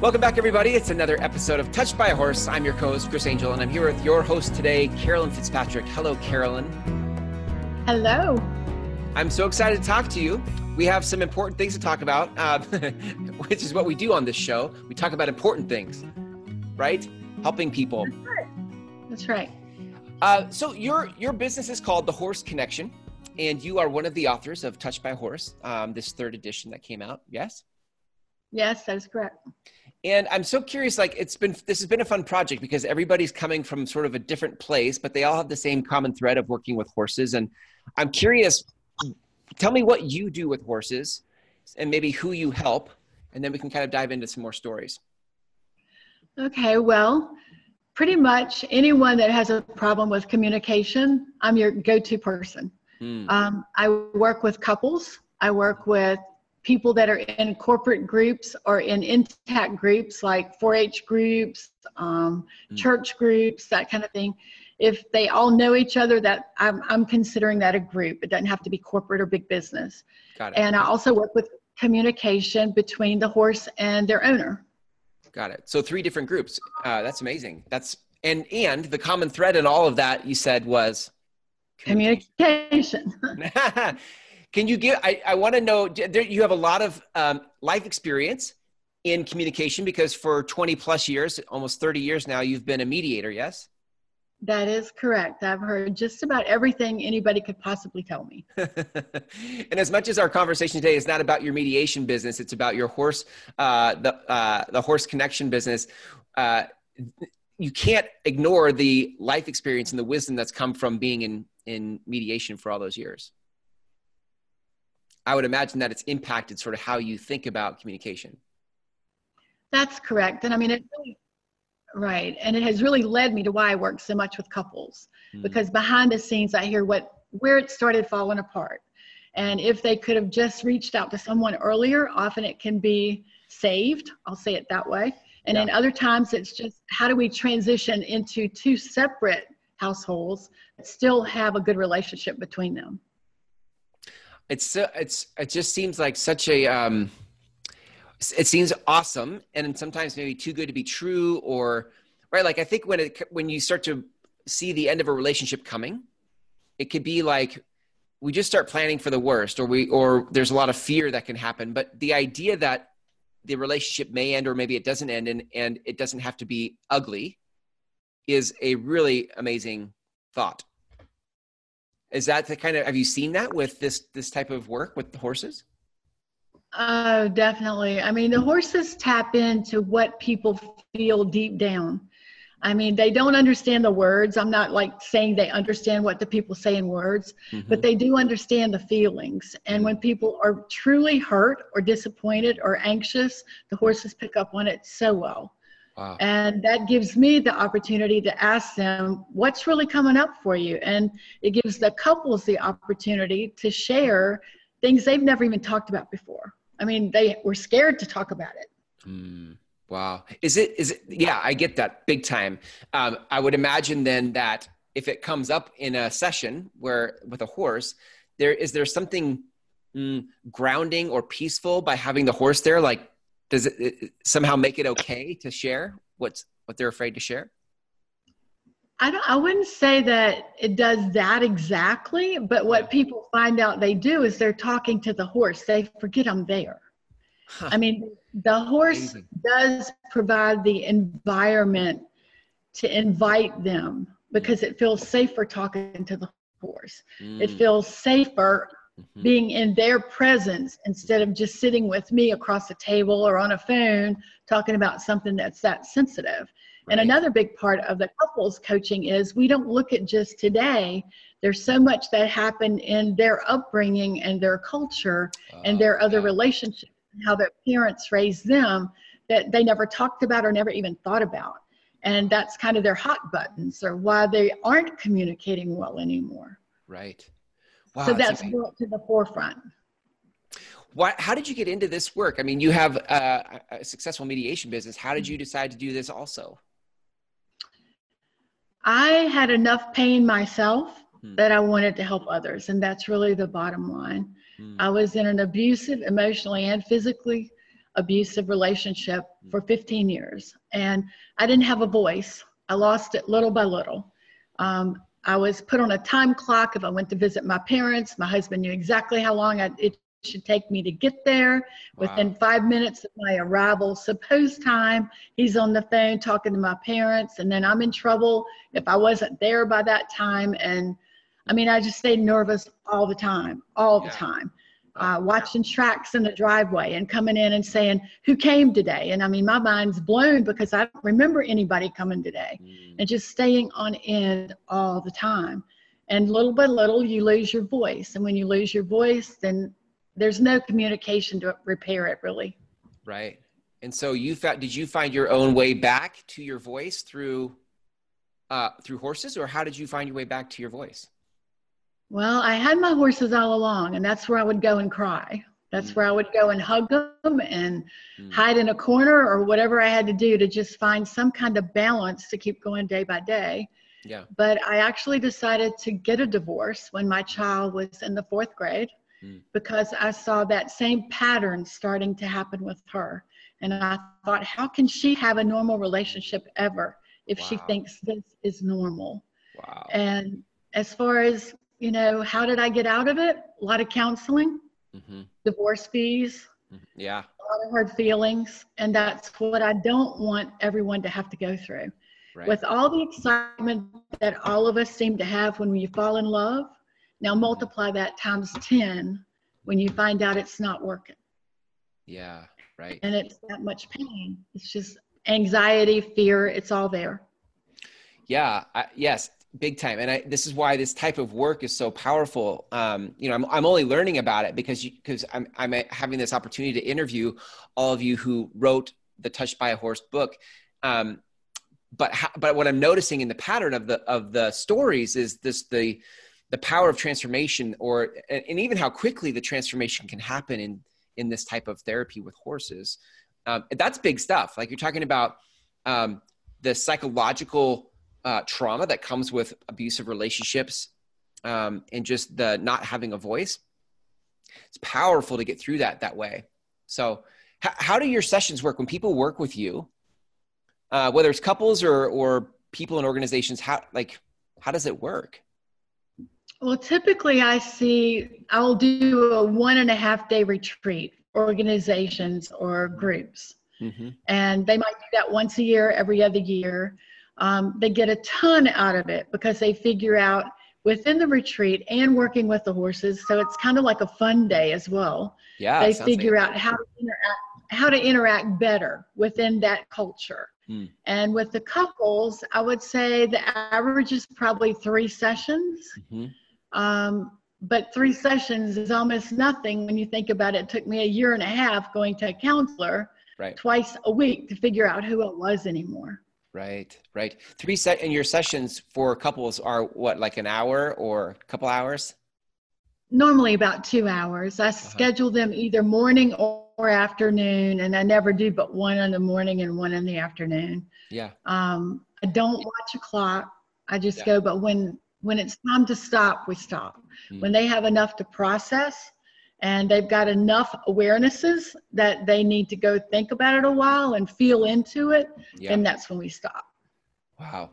Welcome back, everybody. It's another episode of Touched by a Horse. I'm your co-host, Chris Angel, and I'm here with your host today, Carolyn Fitzpatrick. Hello, Carolyn. Hello. I'm so excited to talk to you. We have some important things to talk about, which is what we do on this show. We talk about important things, right? Helping people. That's right. So your business is called The Horse Connection, and you are one of the authors of Touched by a Horse, this third edition that came out, yes? Yes, that's correct. And I'm so curious, like this has been a fun project because everybody's coming from sort of a different place, but they all have the same common thread of working with horses. And I'm curious, tell me what you do with horses and maybe who you help, and then we can kind of dive into some more stories. Okay, well, pretty much anyone that has a problem with communication, I'm your go-to person. I work with couples. I work with people that are in corporate groups or in intact groups like 4-H groups, church groups, that kind of thing. If they all know each other, that I'm considering that a group. It doesn't have to be corporate or big business. Got it. And I also work with communication between the horse and their owner. Got it. So three different groups. That's amazing. And the common thread in all of that you said was communication. Can you give, I want to know, you have a lot of life experience in communication because for 20 plus years, almost 30 years now, you've been a mediator, yes? That is correct. I've heard just about everything anybody could possibly tell me. And as much as our conversation today is not about your mediation business, it's about your horse, the horse connection business. You can't ignore the life experience and the wisdom that's come from being in mediation for all those years. I would imagine that it's impacted sort of how you think about communication. That's correct. And I mean, it has really led me to why I work so much with couples, because behind the scenes, I hear where it started falling apart. And if they could have just reached out to someone earlier, often it can be saved. I'll say it that way. And then other times it's just, how do we transition into two separate households that still have a good relationship between them? It just seems like such a, it seems awesome. And sometimes maybe too good to be true or, right? Like I think when you start to see the end of a relationship coming, it could be like, we just start planning for the worst or there's a lot of fear that can happen. But the idea that the relationship may end or maybe it doesn't end and it doesn't have to be ugly is a really amazing thought. Is that the kind of, have you seen that with this type of work with the horses? Oh, definitely. I mean, the horses tap into what people feel deep down. I mean, they don't understand the words. I'm not like saying they understand what the people say in words, but they do understand the feelings. And when people are truly hurt or disappointed or anxious, the horses pick up on it so well. Wow. And that gives me the opportunity to ask them what's really coming up for you. And it gives the couples the opportunity to share things they've never even talked about before. I mean, they were scared to talk about it. Wow. Is it? Yeah, I get that big time. I would imagine then that if it comes up in a session where with a horse, is there something grounding or peaceful by having the horse there? Like, does it somehow make it okay to share what they're afraid to share? I wouldn't say that it does that exactly, but what people find out they do is they're talking to the horse. They forget I'm there. Huh. I mean, the horse does provide the environment to invite them because it feels safer talking to the horse. It feels safer being in their presence instead of just sitting with me across the table or on a phone talking about something that's that sensitive. Right. And another big part of the couples coaching is we don't look at just today. There's so much that happened in their upbringing and their culture and their other relationships and how their parents raised them that they never talked about or never even thought about. And that's kind of their hot buttons or why they aren't communicating well anymore. Right. Wow, so that's brought to the forefront. How did you get into this work? I mean, you have a successful mediation business. How did you decide to do this also? I had enough pain myself that I wanted to help others. And that's really the bottom line. I was in an abusive, emotionally and physically abusive relationship for 15 years. And I didn't have a voice. I lost it little by little. I was put on a time clock. If I went to visit my parents, my husband knew exactly how long it should take me to get there. Wow. Within 5 minutes of my arrival, supposed time, he's on the phone talking to my parents, and then I'm in trouble if I wasn't there by that time. And I mean, I just stayed nervous all the time, watching tracks in the driveway and coming in and saying, who came today? And I mean, my mind's blown because I don't remember anybody coming today, and just staying on end all the time. And little by little, you lose your voice. And when you lose your voice, then there's no communication to repair it, really. Right. And so you found, did you find your own way back to your voice through, through horses, or how did you find your way back to your voice? Well, I had my horses all along, and that's where I would go and cry. That's where I would go and hug them and hide in a corner or whatever I had to do to just find some kind of balance to keep going day by day. Yeah. But I actually decided to get a divorce when my child was in the 4th grade, because I saw that same pattern starting to happen with her. And I thought, how can she have a normal relationship ever if she thinks this is normal? Wow. And as far as, you know, how did I get out of it? A lot of counseling, divorce fees, a lot of hard feelings. And that's what I don't want everyone to have to go through. Right. With all the excitement that all of us seem to have when you fall in love, now multiply that times 10 when you find out it's not working. Yeah, right. And it's that much pain. It's just anxiety, fear, it's all there. Yeah, yes. Big time. And this is why this type of work is so powerful. You know, I'm only learning about it because I'm having this opportunity to interview all of you who wrote the Touched by a Horse book. But what I'm noticing in the pattern of the stories is this, the power of transformation, and even how quickly the transformation can happen in this type of therapy with horses. That's big stuff. Like you're talking about the psychological trauma that comes with abusive relationships, and just the not having a voice. It's powerful to get through that way. So how do your sessions work when people work with you, whether it's couples or people in organizations? How does it work? Well, typically I'll do a 1.5-day retreat, organizations or groups. And they might do that once a year, every other year. They get a ton out of it because they figure out within the retreat and working with the horses. So it's kind of like a fun day as well. Yeah, they figure out how to interact better within that culture. And with the couples, I would say the average is probably 3 sessions. But 3 sessions is almost nothing when you think about it. It took me a 1.5 years going to a counselor twice a week to figure out who I was anymore. Right. And your sessions for couples are what, like an hour or a couple hours? Normally about 2 hours. I schedule them either morning or afternoon, and I never do but one in the morning and one in the afternoon. Yeah. I don't watch a clock. I just go, but when it's time to stop, we stop. When they have enough to process and they've got enough awarenesses that they need to go think about it a while and feel into it, then that's when we stop. Wow.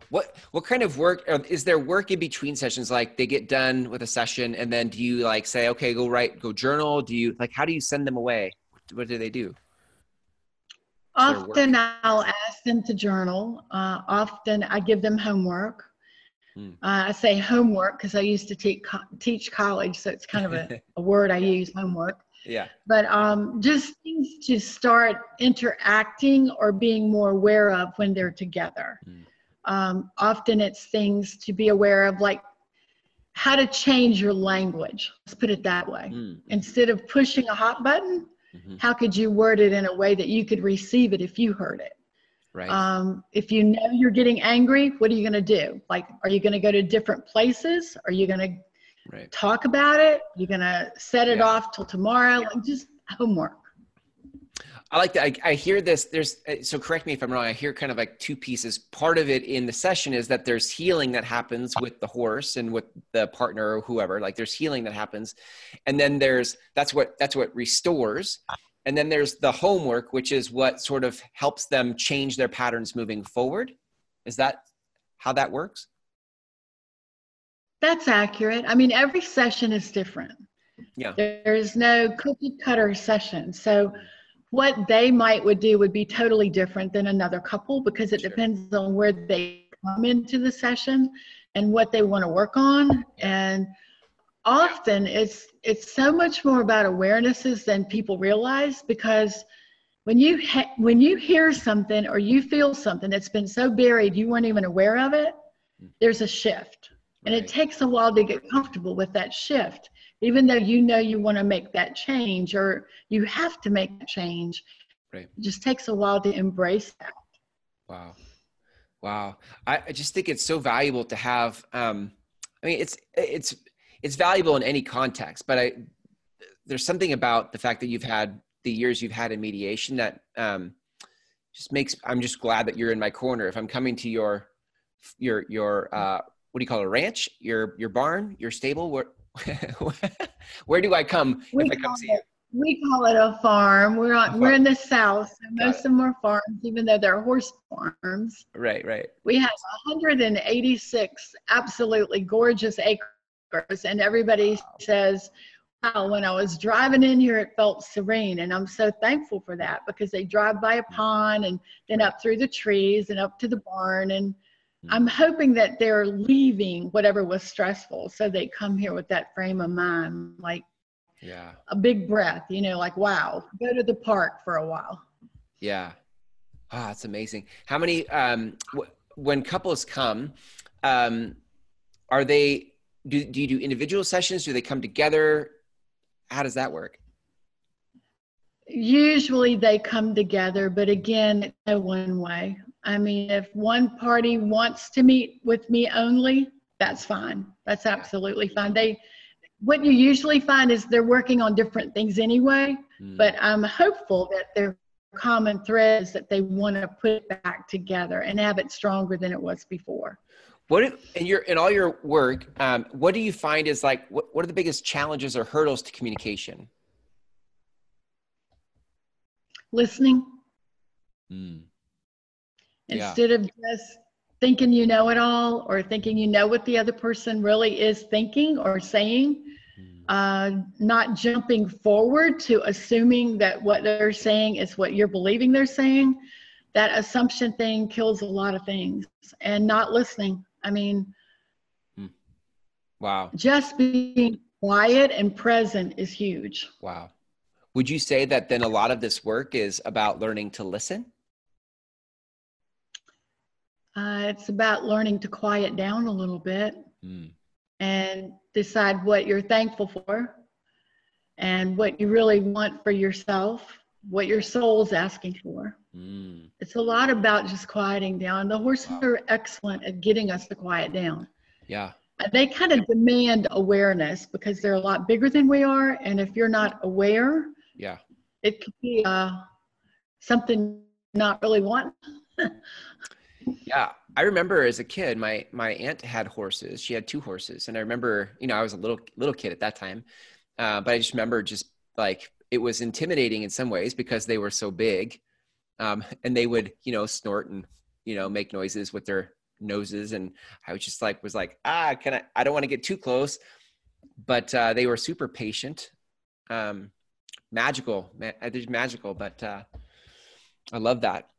What kind of work, is there work in between sessions? Like they get done with a session and then do you like say, okay, go journal? Do you how do you send them away? What do they do? Often I'll ask them to journal. Often I give them homework. I say homework because I used to teach college, so it's kind of a word I use, homework. Yeah. But just things to start interacting or being more aware of when they're together. Often it's things to be aware of, like how to change your language. Let's put it that way. Instead of pushing a hot button, how could you word it in a way that you could receive it if you heard it? Right. If you know you're getting angry, what are you going to do? Like, are you going to go to different places? Are you going to talk about it? You're going to set it off till tomorrow? Like, just homework. I like that. I hear this. So correct me if I'm wrong. I hear kind of like two pieces. Part of it in the session is that there's healing that happens with the horse and with the partner or whoever, like there's healing that happens. And then that's what restores. And then there's the homework, which is what sort of helps them change their patterns moving forward. Is that how that works? That's accurate. I mean, every session is different. Yeah. There is no cookie cutter session. So what they would be totally different than another couple, because it depends on where they come into the session and what they want to work on. And often it's so much more about awarenesses than people realize, because when you hear something or you feel something that's been so buried you weren't even aware of it, there's a shift. And it takes a while to get comfortable with that shift, even though you know you want to make that change or you have to make that change. Right. It just takes a while to embrace that. Wow. Wow. I just think it's so valuable to have. I mean, it's valuable in any context, but there's something about the fact that you've had the years you've had in mediation that just makes, I'm just glad that you're in my corner. If I'm coming to your what do you call it? A ranch, your barn, your stable, where do I come if I come see you? We call it a farm. We're in the South, so most of them are farms, even though they're horse farms. Right, right. We have 186 absolutely gorgeous acres, and everybody says, wow, when I was driving in here, it felt serene. And I'm so thankful for that, because they drive by a pond and then up through the trees and up to the barn, and I'm hoping that they're leaving whatever was stressful, so they come here with that frame of mind, like a big breath, you know, like, wow, go to the park for a while. Yeah. Ah, that's amazing. How many, when couples come, are they, do you do individual sessions? Do they come together? How does that work? Usually they come together, but again, it's no one way. I mean, if one party wants to meet with me only, that's fine. That's absolutely fine. What you usually find is they're working on different things anyway, but I'm hopeful that their common thread is that they want to put it back together and have it stronger than it was before. In all your work, what do you find is like, what are the biggest challenges or hurdles to communication? Listening. Instead of just thinking you know it all, or thinking you know what the other person really is thinking or saying, not jumping forward to assuming that what they're saying is what you're believing they're saying. That assumption thing kills a lot of things. And not listening. I mean, wow. Just being quiet and present is huge. Wow. Would you say that then a lot of this work is about learning to listen? It's about learning to quiet down a little bit and decide what you're thankful for and what you really want for yourself, what your soul's asking for. It's a lot about just quieting down. The horses are excellent at getting us to quiet down. Yeah. They kind of demand awareness, because they're a lot bigger than we are. And if you're not aware, it could be something you not really want. Yeah. I remember as a kid, my aunt had horses. She had two horses. And I remember, you know, I was a little kid at that time. But I just remember just like, it was intimidating in some ways because they were so big. And they would, you know, snort and, you know, make noises with their noses. And I was just like, I don't want to get too close, but they were super patient. Magical, they're magical, but I love that.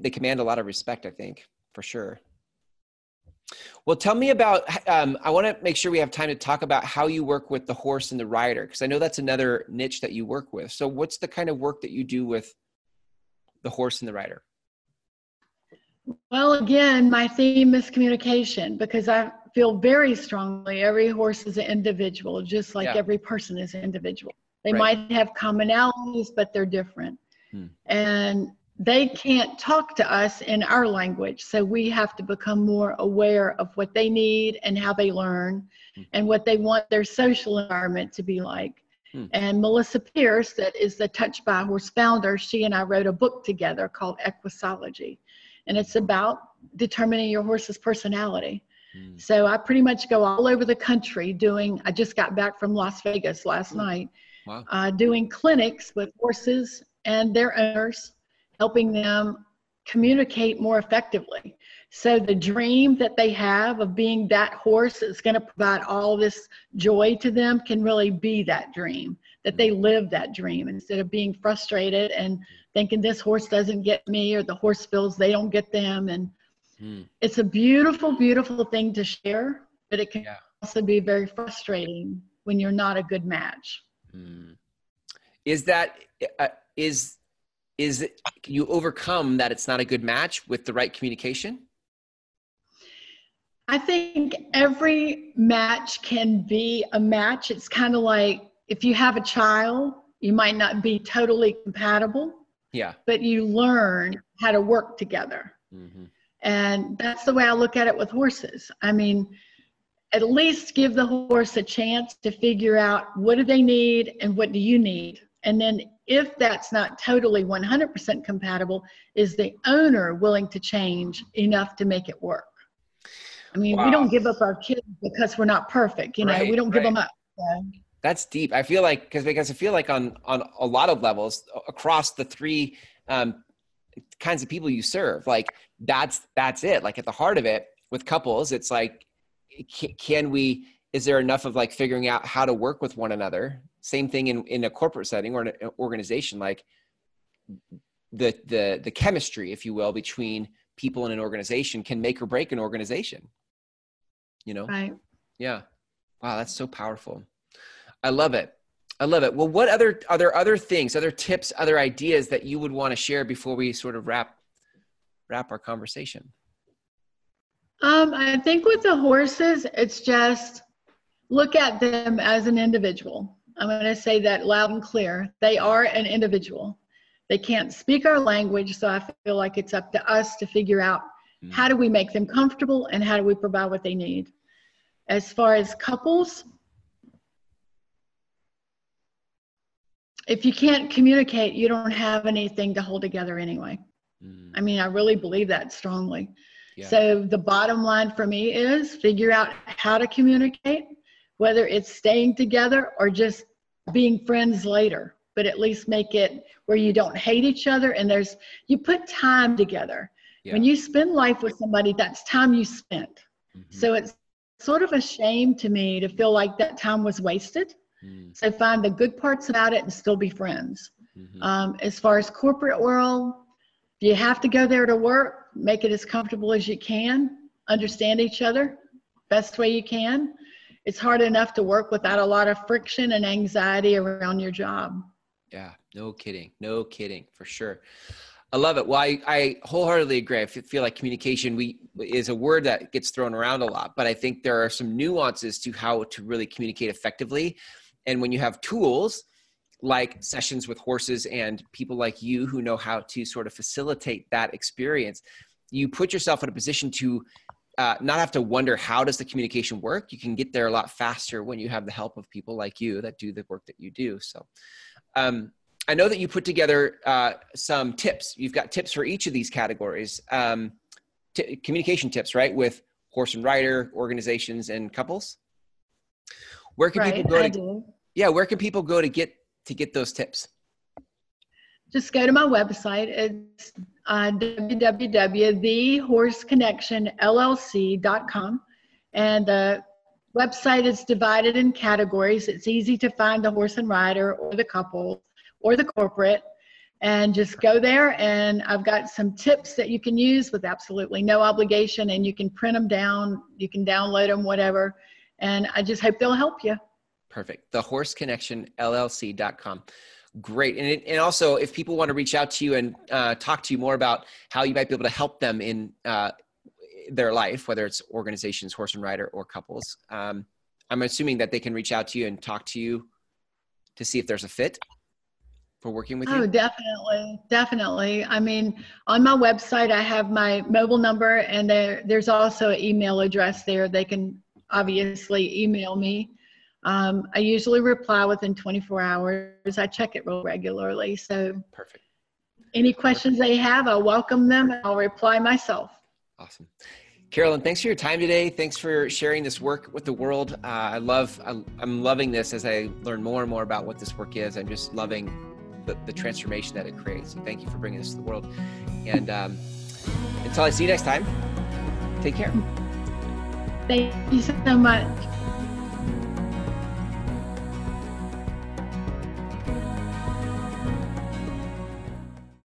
They command a lot of respect, I think, for sure. Well, tell me about, I want to make sure we have time to talk about how you work with the horse and the rider, because I know that's another niche that you work with. So what's the kind of work that you do with the horse and the rider? Well, again, my theme is communication, because I feel very strongly every horse is an individual, just like every person is an individual. They might have commonalities, but they're different. And they can't talk to us in our language, so we have to become more aware of what they need and how they learn and what they want their social environment to be like. And Melissa Pierce, that is the Touched by a Horse founder, she and I wrote a book together called Equisology. And it's about determining your horse's personality. So I pretty much go all over the country doing, I just got back from Las Vegas last night, wow. Doing clinics with horses and their owners, helping them communicate more effectively. So the dream that they have of being that horse that's going to provide all this joy to them can really be that dream, that they live that dream instead of being frustrated and thinking this horse doesn't get me or the horse feels they don't get them. And it's a beautiful, beautiful thing to share, but it can also be very frustrating when you're not a good match. Is that, can you overcome that it's not a good match with the right communication? I think every match can be a match. It's kind of like if you have a child, you might not be totally compatible, but you learn how to work together. And that's the way I look at it with horses. I mean, at least give the horse a chance to figure out what do they need and what do you need. And then if that's not totally 100% compatible, is the owner willing to change enough to make it work? I mean, we don't give up our kids because we're not perfect. You know, we don't give them up. So. That's deep. I feel like, because I feel like on a lot of levels across the three kinds of people you serve, like that's it. Like at the heart of it with couples, it's like, can we, is there enough of like figuring out how to work with one another? Same thing in a corporate setting or an organization, like the chemistry, if you will, between people in an organization can make or break an organization, you know? Right. Yeah. Wow. That's so powerful. I love it. I love it. Well, what other, are there other things, other tips, other ideas that you would want to share before we sort of wrap our conversation? I think with the horses, it's just look at them as an individual. I'm going to say that loud and clear. They are an individual. They can't speak our language. So I feel like it's up to us to figure out how do we make them comfortable and how do we provide what they need. As far as couples, if you can't communicate, you don't have anything to hold together anyway. I mean, I really believe that strongly. So the bottom line for me is figure out how to communicate, whether it's staying together or just being friends later, but at least make it where you don't hate each other. And there's, you put time together. When you spend life with somebody, that's time you spent. So it's sort of a shame to me to feel like that time was wasted. So find the good parts about it and still be friends. As far as corporate world, if you have to go there to work, make it as comfortable as you can. Understand each other best way you can. It's hard enough to work without a lot of friction and anxiety around your job. Yeah, no kidding. No kidding, for sure. I love it. Well, I wholeheartedly agree. I feel like communication is a word that gets thrown around a lot, but I think there are some nuances to how to really communicate effectively. And when you have tools like sessions with horses and people like you who know how to sort of facilitate that experience, you put yourself in a position to not have to wonder how does the communication work. You can get there a lot faster when you have the help of people like you that do the work that you do. So I know that you put together some tips. You've got tips for each of these categories, communication tips, right? With horse and rider, organizations, and couples. Where can people go? Where can people go to get those tips? Just go to my website. It's www.thehorseConnectionllc.com. And the website is divided in categories. It's easy to find the horse and rider or the couple or the corporate. And just go there. And I've got some tips that you can use with absolutely no obligation. And you can print them down. You can download them, whatever. And I just hope they'll help you. Perfect. TheHorseConnectionLLC.com. Great. And also, if people want to reach out to you and talk to you more about how you might be able to help them in their life, whether it's organizations, horse and rider, or couples, I'm assuming that they can reach out to you and talk to you to see if there's a fit for working with you. Oh, definitely. Definitely. I mean, on my website, I have my mobile number, and there's also an email address there. They can obviously email me. I usually reply within 24 hours. I check it real regularly. So perfect. Any questions they have, I'll welcome them. And I'll reply myself. Awesome. Carolyn, thanks for your time today. Thanks for sharing this work with the world. I'm loving this as I learn more and more about what this work is. I'm just loving the transformation that it creates. So thank you for bringing this to the world. And until I see you next time, take care. Thank you so much.